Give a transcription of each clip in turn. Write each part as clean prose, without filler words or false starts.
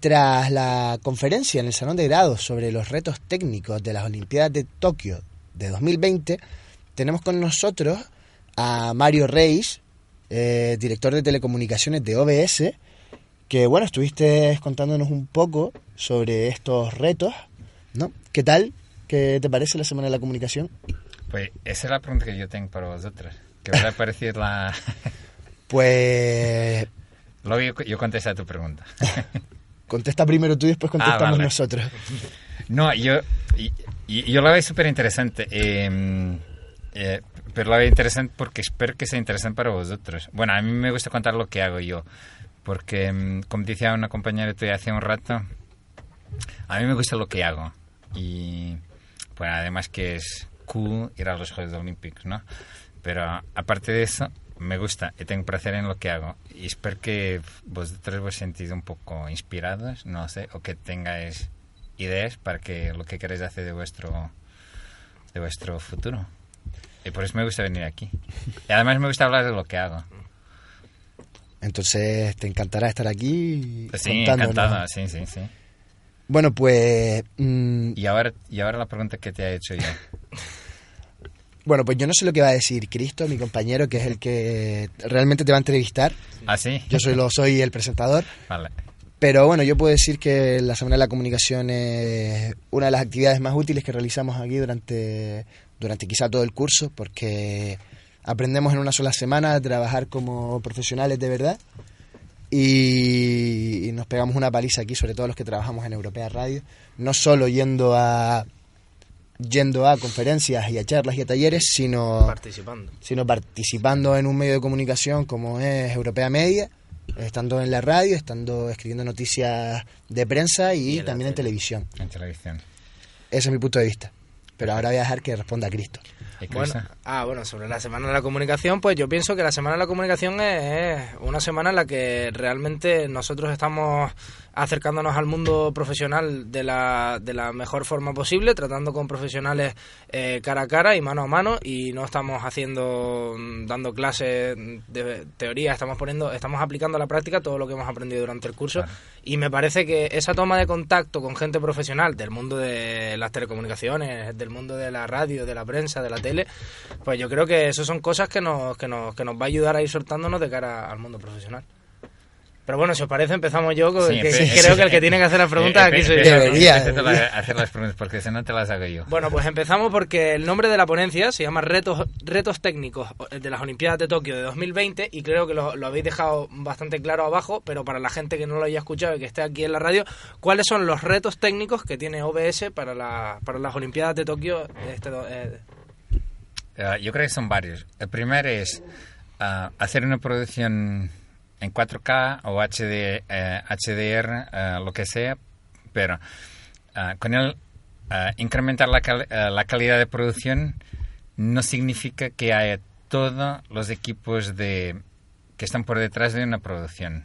Tras la conferencia en el Salón de Grados sobre los retos técnicos de las Olimpiadas de Tokio de 2020, tenemos con nosotros a Mario Reis, director de telecomunicaciones de OBS, que bueno, estuviste contándonos un poco sobre estos retos, ¿no? ¿Qué tal? ¿Qué te parece la Semana de la Comunicación? Pues esa es la pregunta que yo tengo para vosotros. ¿Qué va a parecer la...? Pues... Luego yo contesto a tu pregunta. Contesta primero tú y después contestamos vale. Nosotros. No, yo la veo súper interesante, pero la veo interesante porque espero que sea interesante para vosotros. Bueno, a mí me gusta contar lo que hago yo, porque como decía una compañera tuya hace un rato, a mí me gusta lo que hago. Y bueno, además que es cool ir a los Juegos Olímpicos, ¿no? Pero aparte de eso... Me gusta y tengo placer en lo que hago. Y espero que vosotros os sentís un poco inspirados, no sé, o que tengáis ideas para que lo que queréis hacer de vuestro futuro. Y por eso me gusta venir aquí. Y además me gusta hablar de lo que hago. Entonces, ¿te encantará estar aquí? Pues sí, encantado, ¿no? Sí. Bueno, pues... Y ahora la pregunta que te he hecho yo. Bueno, pues yo no sé lo que va a decir Cristo, mi compañero, que es el que realmente te va a entrevistar. ¿Ah, sí? Yo soy el presentador. Vale. Pero bueno, yo puedo decir que la Semana de la Comunicación es una de las actividades más útiles que realizamos aquí durante quizá todo el curso, porque aprendemos en una sola semana a trabajar como profesionales de verdad y nos pegamos una paliza aquí, sobre todo los que trabajamos en Europea Radio, no solo yendo a conferencias y a charlas y a talleres, sino participando en un medio de comunicación como es Europea Media, estando en la radio, escribiendo noticias de prensa y también en televisión. Ese es mi punto de vista. Pero ahora voy a dejar que responda Cristo. Bueno, sobre la Semana de la Comunicación, pues yo pienso que la Semana de la Comunicación es una semana en la que realmente nosotros estamos acercándonos al mundo profesional de la mejor forma posible, tratando con profesionales cara a cara y mano a mano, y no estamos dando clases de teoría, estamos aplicando a la práctica todo lo que hemos aprendido durante el curso. Claro. Y me parece que esa toma de contacto con gente profesional del mundo de las telecomunicaciones, del mundo de la radio, de la prensa, de la tele, pues yo creo que eso son cosas que nos va a ayudar a ir soltándonos de cara al mundo profesional. Pero bueno, si os parece, empezamos yo. Creo que el que tiene que hacer las preguntas aquí soy yo. Debería hacer las preguntas, porque si no te las hago yo. Bueno, pues empezamos porque el nombre de la ponencia se llama Retos Técnicos de las Olimpiadas de Tokio de 2020, y creo que lo habéis dejado bastante claro abajo, pero para la gente que no lo haya escuchado y que esté aquí en la radio, ¿cuáles son los retos técnicos que tiene OBS para las Olimpiadas de Tokio? Yo creo que son varios. El primero es hacer una producción... en 4K o HDR, lo que sea, pero con el incrementar la calidad de producción no significa que haya todos los equipos que están por detrás de una producción.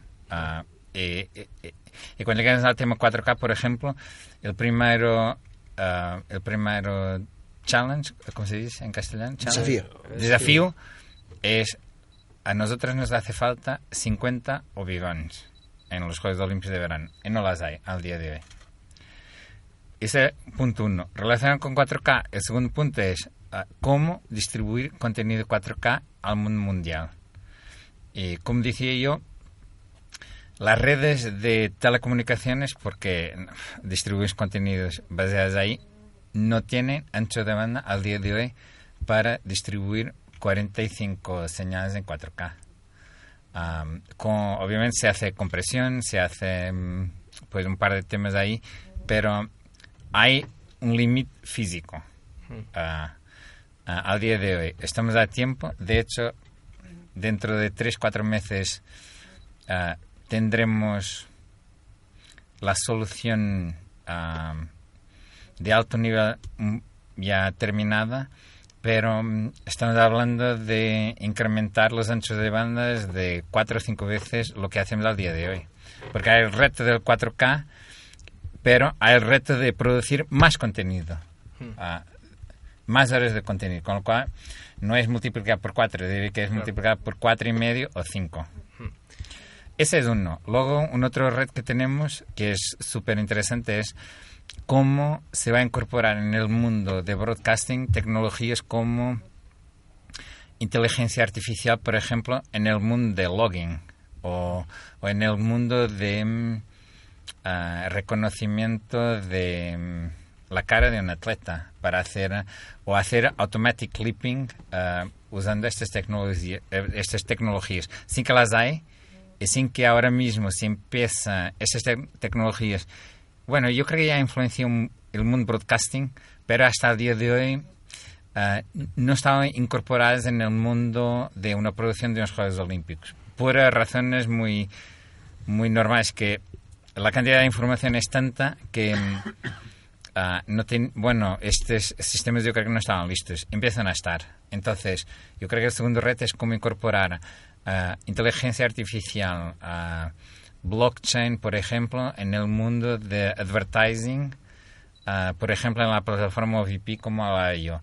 Y cuando llegamos al tema 4K, por ejemplo, el primero challenge, ¿cómo se dice en castellano? Desafío es... A nosotros nos hace falta 50 obigones en los Juegos Olímpicos de verano, y no las hay al día de hoy. Ese punto uno. Relacionado con 4K, el segundo punto es cómo distribuir contenido 4K al mundo mundial. Y como decía yo, las redes de telecomunicaciones, porque distribuimos contenidos basados ahí, no tienen ancho de banda al día de hoy para distribuir 45 señales en 4K. Obviamente se hace compresión, se hace pues un par de temas ahí, pero hay un límite físico al día de hoy. Estamos a tiempo. De hecho, dentro de 3-4 meses tendremos la solución de alto nivel ya terminada, pero estamos hablando de incrementar los anchos de bandas de 4 o 5 veces lo que hacemos al día de hoy. Porque hay el reto del 4K, pero hay el reto de producir más contenido, más horas de contenido, con lo cual no es multiplicar por 4, diría que es multiplicar por 4,5 o 5. Ese es uno. Luego, un otro reto que tenemos, que es súper interesante, es cómo se va a incorporar en el mundo de broadcasting tecnologías como inteligencia artificial, por ejemplo, en el mundo de logging o en el mundo de reconocimiento de la cara de un atleta para hacer o hacer automatic clipping usando estas tecnologías. Sin que las hay y sin que ahora mismo se empiezan estas tecnologías. Bueno, yo creo que ya influenció el mundo broadcasting, pero hasta el día de hoy no estaban incorporadas en el mundo de una producción de unos Juegos Olímpicos. Por razones muy, muy normales, que la cantidad de información es tanta que estos sistemas yo creo que no estaban listos. Empiezan a estar. Entonces, yo creo que el segundo reto es cómo incorporar inteligencia artificial, blockchain, por ejemplo, en el mundo de advertising, por ejemplo, en la plataforma OVP como la IO.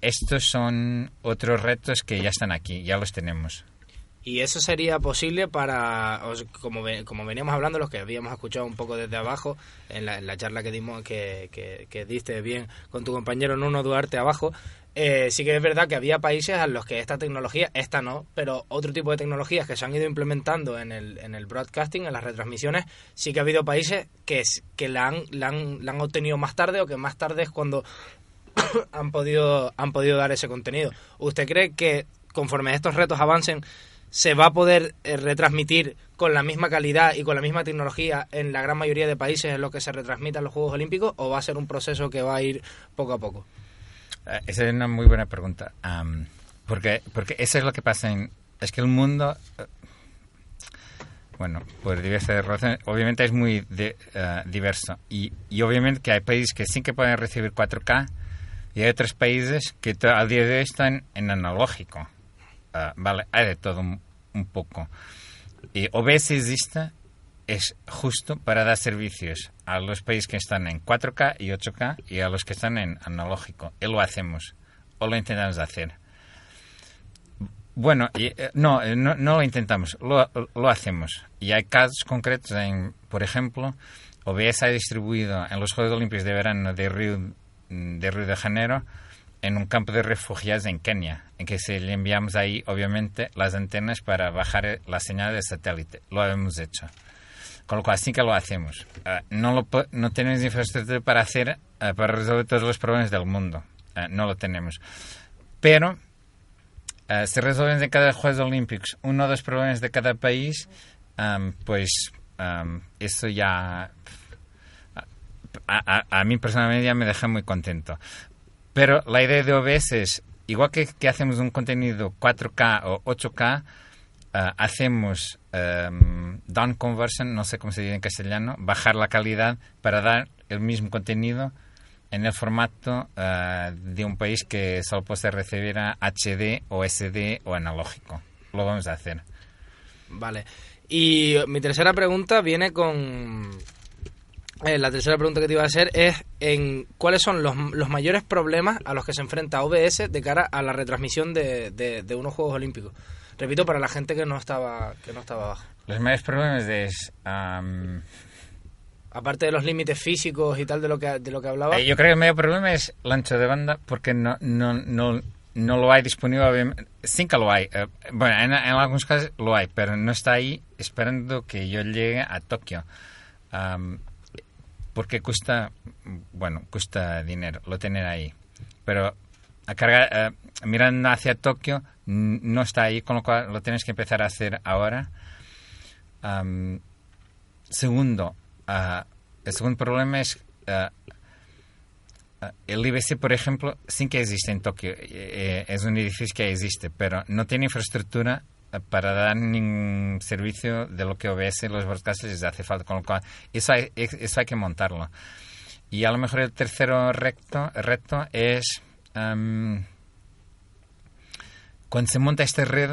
Estos son otros retos que ya están aquí, ya los tenemos. Y eso sería posible para, como veníamos hablando, los que habíamos escuchado un poco desde abajo, en la charla que dimos, que diste bien con tu compañero Nuno Duarte abajo. Sí que es verdad que había países a los que esta tecnología, esta no, pero otro tipo de tecnologías que se han ido implementando en el broadcasting, en las retransmisiones, sí que ha habido países que la han obtenido más tarde, o que más tarde es cuando han podido dar ese contenido. ¿Usted cree que conforme estos retos avancen se va a poder retransmitir con la misma calidad y con la misma tecnología en la gran mayoría de países en los que se retransmitan los Juegos Olímpicos, o va a ser un proceso que va a ir poco a poco? Esa es una muy buena pregunta, porque eso es lo que pasa, es que el mundo, por diversas razones, obviamente es muy diverso, y obviamente que hay países que sí que pueden recibir 4K, y hay otros países que al día de hoy están en analógico, hay de todo un poco, y OBS existe, es justo para dar servicios a los países que están en 4K y 8K y a los que están en analógico. Y lo hacemos, o lo intentamos hacer. Bueno, no lo intentamos, lo hacemos. Y hay casos concretos, por ejemplo, OBS ha distribuido en los Juegos Olímpicos de Verano de Río de Janeiro en un campo de refugiados en Kenia, en que se le enviamos ahí, obviamente, las antenas para bajar la señal de satélite. Lo hemos hecho. Con lo cual sí que lo hacemos. No tenemos infraestructura para hacer, para resolver todos los problemas del mundo. No lo tenemos. Pero si resolvemos en cada Juegos Olímpicos uno o dos problemas de cada país, eso ya a mí personalmente ya me deja muy contento. Pero la idea de OBS es, igual que hacemos un contenido 4K o 8K, hacemos down conversion, no sé cómo se dice en castellano, bajar la calidad para dar el mismo contenido en el formato de un país que solo puede recibir a HD o SD o analógico. Lo vamos a hacer. Vale. Y mi tercera pregunta viene con... la tercera pregunta que te iba a hacer es ¿cuáles son los mayores problemas a los que se enfrenta OBS de cara a la retransmisión de unos Juegos Olímpicos? Repito, para la gente que no estaba abajo. Los mayores problemas es... aparte de los límites físicos y tal de lo que hablaba... yo creo que el mayor problema es el ancho de banda, porque no lo hay disponible. Sí que lo hay. En algunos casos lo hay, pero no está ahí esperando que yo llegue a Tokio. Porque cuesta dinero lo tener ahí. Pero mirando hacia Tokio, no está ahí, con lo cual lo tienes que empezar a hacer ahora. El segundo problema es el IBC, por ejemplo, sí que existe en Tokio. Es un edificio que existe, pero no tiene infraestructura para dar ningún servicio de lo que OBS los broadcasters les hace falta, con lo cual eso hay que montarlo. Y a lo mejor el tercero reto es cuando se monta esta red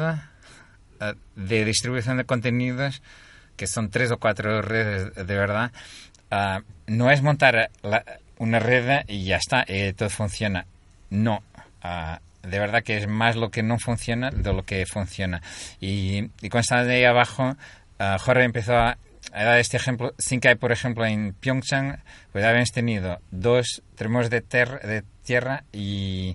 de distribución de contenidos, que son 3 o 4 redes de verdad, no es montar una red y ya está, todo funciona. No, de verdad que es más lo que no funciona de lo que funciona. Y cuando estaba de ahí abajo, Jorge empezó a dar este ejemplo, sin que, por ejemplo, en Pyeongchang, pues habíamos tenido 2 tremos de tierra y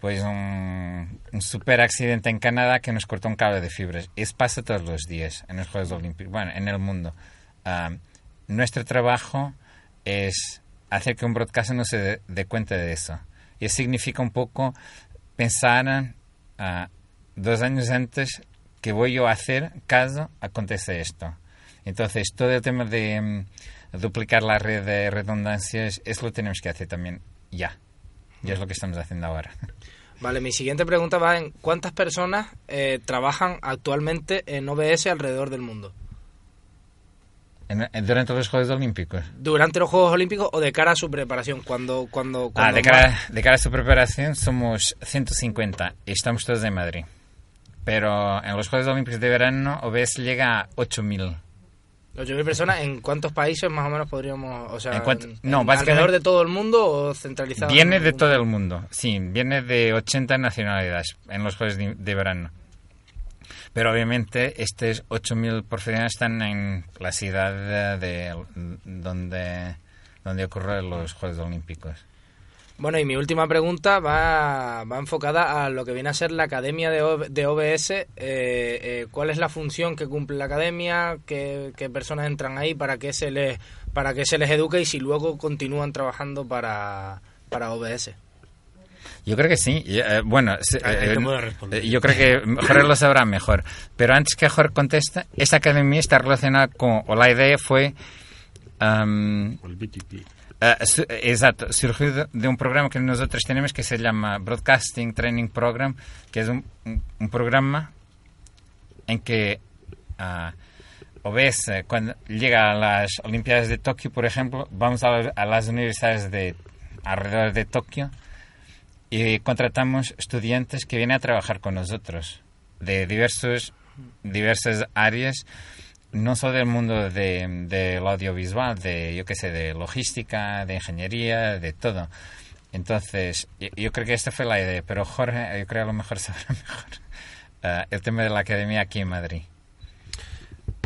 pues un super accidente en Canadá que nos cortó un cable de fibras. Eso pasa todos los días en los Juegos Olímpicos, bueno, en el mundo. Nuestro trabajo es hacer que un broadcaster no se dé cuenta de eso. Y eso significa un poco pensar 2 años antes que voy yo a hacer caso acontece esto. Entonces, todo el tema de duplicar la red de redundancias, eso lo tenemos que hacer también ya. Y es lo que estamos haciendo ahora. Vale, mi siguiente pregunta va en ¿cuántas personas trabajan actualmente en OBS alrededor del mundo? ¿Durante los Juegos Olímpicos? Durante los Juegos Olímpicos o de cara a su preparación. Cuando de cara a su preparación somos 150 y estamos todos en Madrid. Pero en los Juegos Olímpicos de verano OBS llega a 8.000. 8.000 personas, ¿en cuántos países más o menos podríamos...? O sea, ¿alrededor de todo el mundo o centralizado? Viene de todo el mundo, sí, viene de 80 nacionalidades en los Juegos de verano. Pero obviamente estos 8.000 profesionales están en la ciudad donde ocurren los Juegos Olímpicos. Bueno, y mi última pregunta va enfocada a lo que viene a ser la Academia de OBS. ¿Cuál es la función que cumple la Academia? ¿Qué personas entran ahí? ¿Para qué se les eduque? Y si luego continúan trabajando para OBS. Yo creo que sí. Bueno, yo creo que Jorge lo sabrá mejor. Pero antes que Jorge conteste, esta Academia está relacionada con... O la idea fue... el BTT. Exacto, surgió de un programa que nosotros tenemos que se llama Broadcasting Training Program, que es un programa en que OBS, cuando llega a las Olimpiadas de Tokio, por ejemplo, vamos a las universidades de alrededor de Tokio y contratamos estudiantes que vienen a trabajar con nosotros de diversas áreas. No solo del mundo del audiovisual, de logística, de ingeniería, de todo. Entonces, yo creo que esta fue la idea, pero Jorge, yo creo que a lo mejor sabrá mejor el tema de la academia aquí en Madrid.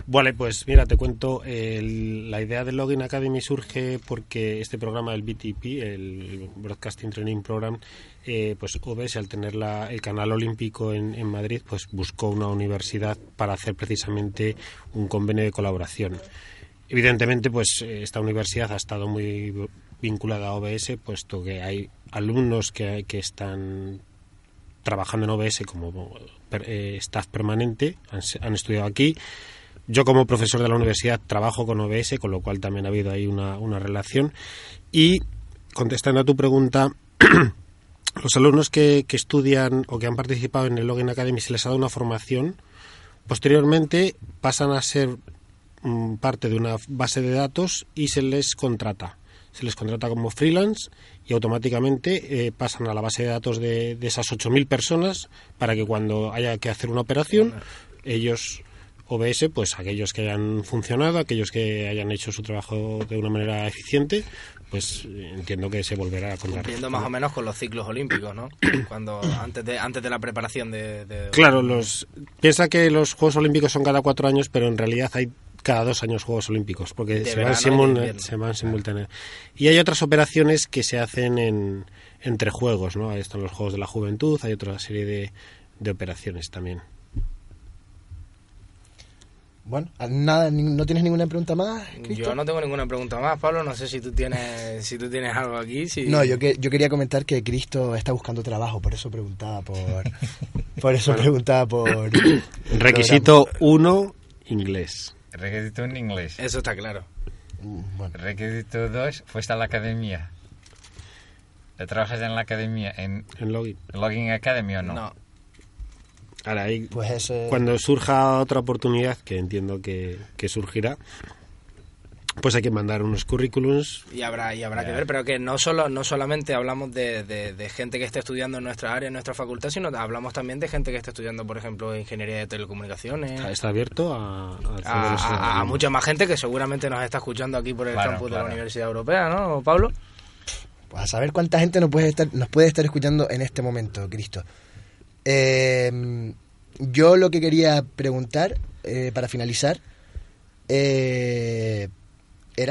Vale, pues mira, te cuento, la idea del Logging Academy surge porque este programa, el BTP, el Broadcasting Training Program, pues OBS, al tener el canal olímpico en Madrid, pues buscó una universidad para hacer precisamente un convenio de colaboración. Evidentemente, pues esta universidad ha estado muy vinculada a OBS, puesto que hay alumnos que están trabajando en OBS como staff permanente, han estudiado aquí. Yo como profesor de la universidad trabajo con OBS, con lo cual también ha habido ahí una relación. Y contestando a tu pregunta, los alumnos que estudian o que han participado en el Logging Academy se les ha dado una formación. Posteriormente pasan a ser parte de una base de datos y se les contrata como freelance y automáticamente pasan a la base de datos de esas 8.000 personas para que cuando haya que hacer una operación, ellos... OBS, pues aquellos que hayan funcionado, aquellos que hayan hecho su trabajo de una manera eficiente, pues entiendo que se volverá a contar. Entiendo más o menos con los ciclos olímpicos, ¿no? Cuando antes de la preparación de... Claro, piensa que los Juegos Olímpicos son cada 4 años, pero en realidad hay cada 2 años Juegos Olímpicos, porque se van simultáneos. Y hay otras operaciones que se hacen entre juegos, ¿no? Ahí están los Juegos de la Juventud, hay otra serie de operaciones también. Bueno, nada, ¿no tienes ninguna pregunta más, Cristo? Yo no tengo ninguna pregunta más, Pablo. No sé si tú tienes algo aquí. Si... No, yo quería comentar que Cristo está buscando trabajo, por eso preguntaba por requisito 1, inglés. Requisito 1, inglés. Eso está claro. Bueno. Requisito 2, fuiste a la academia. ¿Trabajas en la academia en Logging Academy o no? No. Ahora, ahí, pues ese... cuando surja otra oportunidad, que entiendo que surgirá, pues hay que mandar unos currículums. Y habrá que ver, pero que no solamente hablamos de gente que esté estudiando en nuestra área, en nuestra facultad, sino hablamos también de gente que esté estudiando, por ejemplo, Ingeniería de Telecomunicaciones. Está abierto a mucha más gente que seguramente nos está escuchando aquí por el campus de la Universidad Europea, ¿no, Pablo? Pues a saber cuánta gente nos puede estar escuchando en este momento, Cristo. Yo lo que quería preguntar, para finalizar, era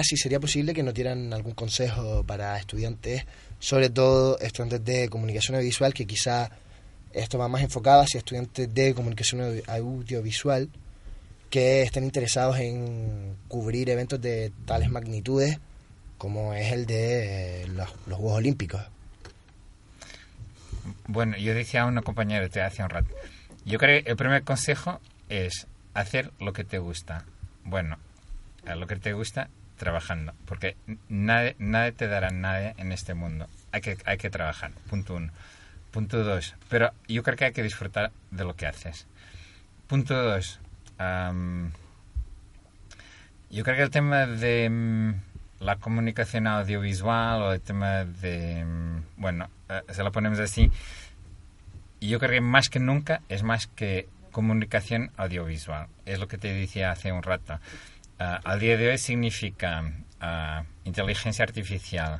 si sería posible que nos dieran algún consejo para estudiantes, sobre todo estudiantes de comunicación audiovisual, que quizá esto va más enfocado hacia estudiantes de comunicación audiovisual que estén interesados en cubrir eventos de tales magnitudes como es el de los Juegos Olímpicos. Bueno, yo decía a un compañero hace un rato, yo creo que el primer consejo es hacer lo que te gusta. Bueno, a lo que te gusta trabajando, porque nadie te dará nada en este mundo. Hay que trabajar, punto uno. Punto dos, pero yo creo que hay que disfrutar de lo que haces. Punto dos, yo creo que el tema de la comunicación audiovisual o el tema de... bueno, se lo ponemos así. Yo creo que más que nunca es más que comunicación audiovisual. Es lo que te decía hace un rato. Al día de hoy significa inteligencia artificial,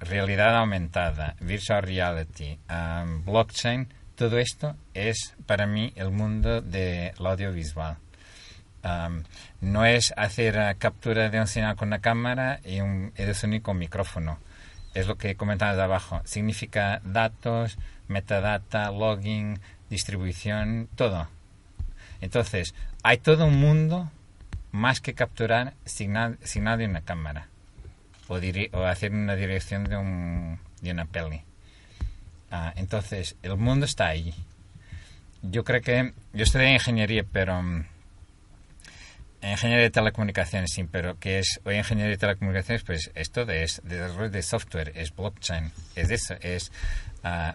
realidad aumentada, virtual reality, blockchain. Todo esto es para mí el mundo del audiovisual. No es hacer captura de un señal con una cámara y de sonido con micrófono. Es lo que comentabas abajo. Significa datos, metadata, logging, distribución, todo. Entonces, hay todo un mundo... más que capturar signal de una cámara o hacer una dirección de una peli. Entonces, el mundo está ahí. Yo creo que... yo estudié ingeniería, pero... ingeniería de telecomunicaciones, sí, pero ¿qué es hoy ingeniería de telecomunicaciones? Pues esto es desarrollo de software, es blockchain, es eso, es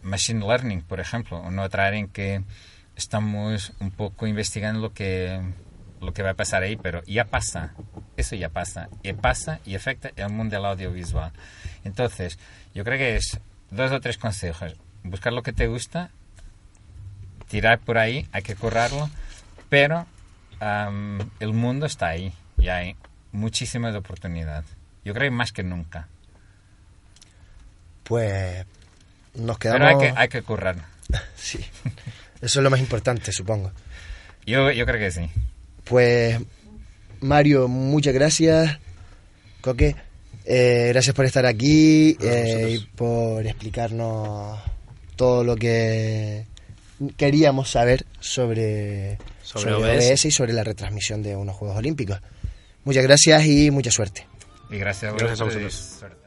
machine learning, por ejemplo, una otra área en que estamos un poco investigando lo que va a pasar ahí, pero ya pasa y afecta el mundo del audiovisual. Entonces, yo creo que es 2 o 3 consejos: buscar lo que te gusta, tirar por ahí, hay que currarlo, pero el mundo está ahí y hay muchísimas oportunidades. Yo creo que más que nunca. Pues nos quedamos... pero hay que currar. Sí, eso es lo más importante, supongo. Yo creo que sí. Pues, Mario, muchas gracias. Coque, gracias por estar aquí y por explicarnos todo lo que queríamos saber sobre OBS y sobre la retransmisión de unos Juegos Olímpicos. Muchas gracias y mucha suerte. Y gracias a vosotros.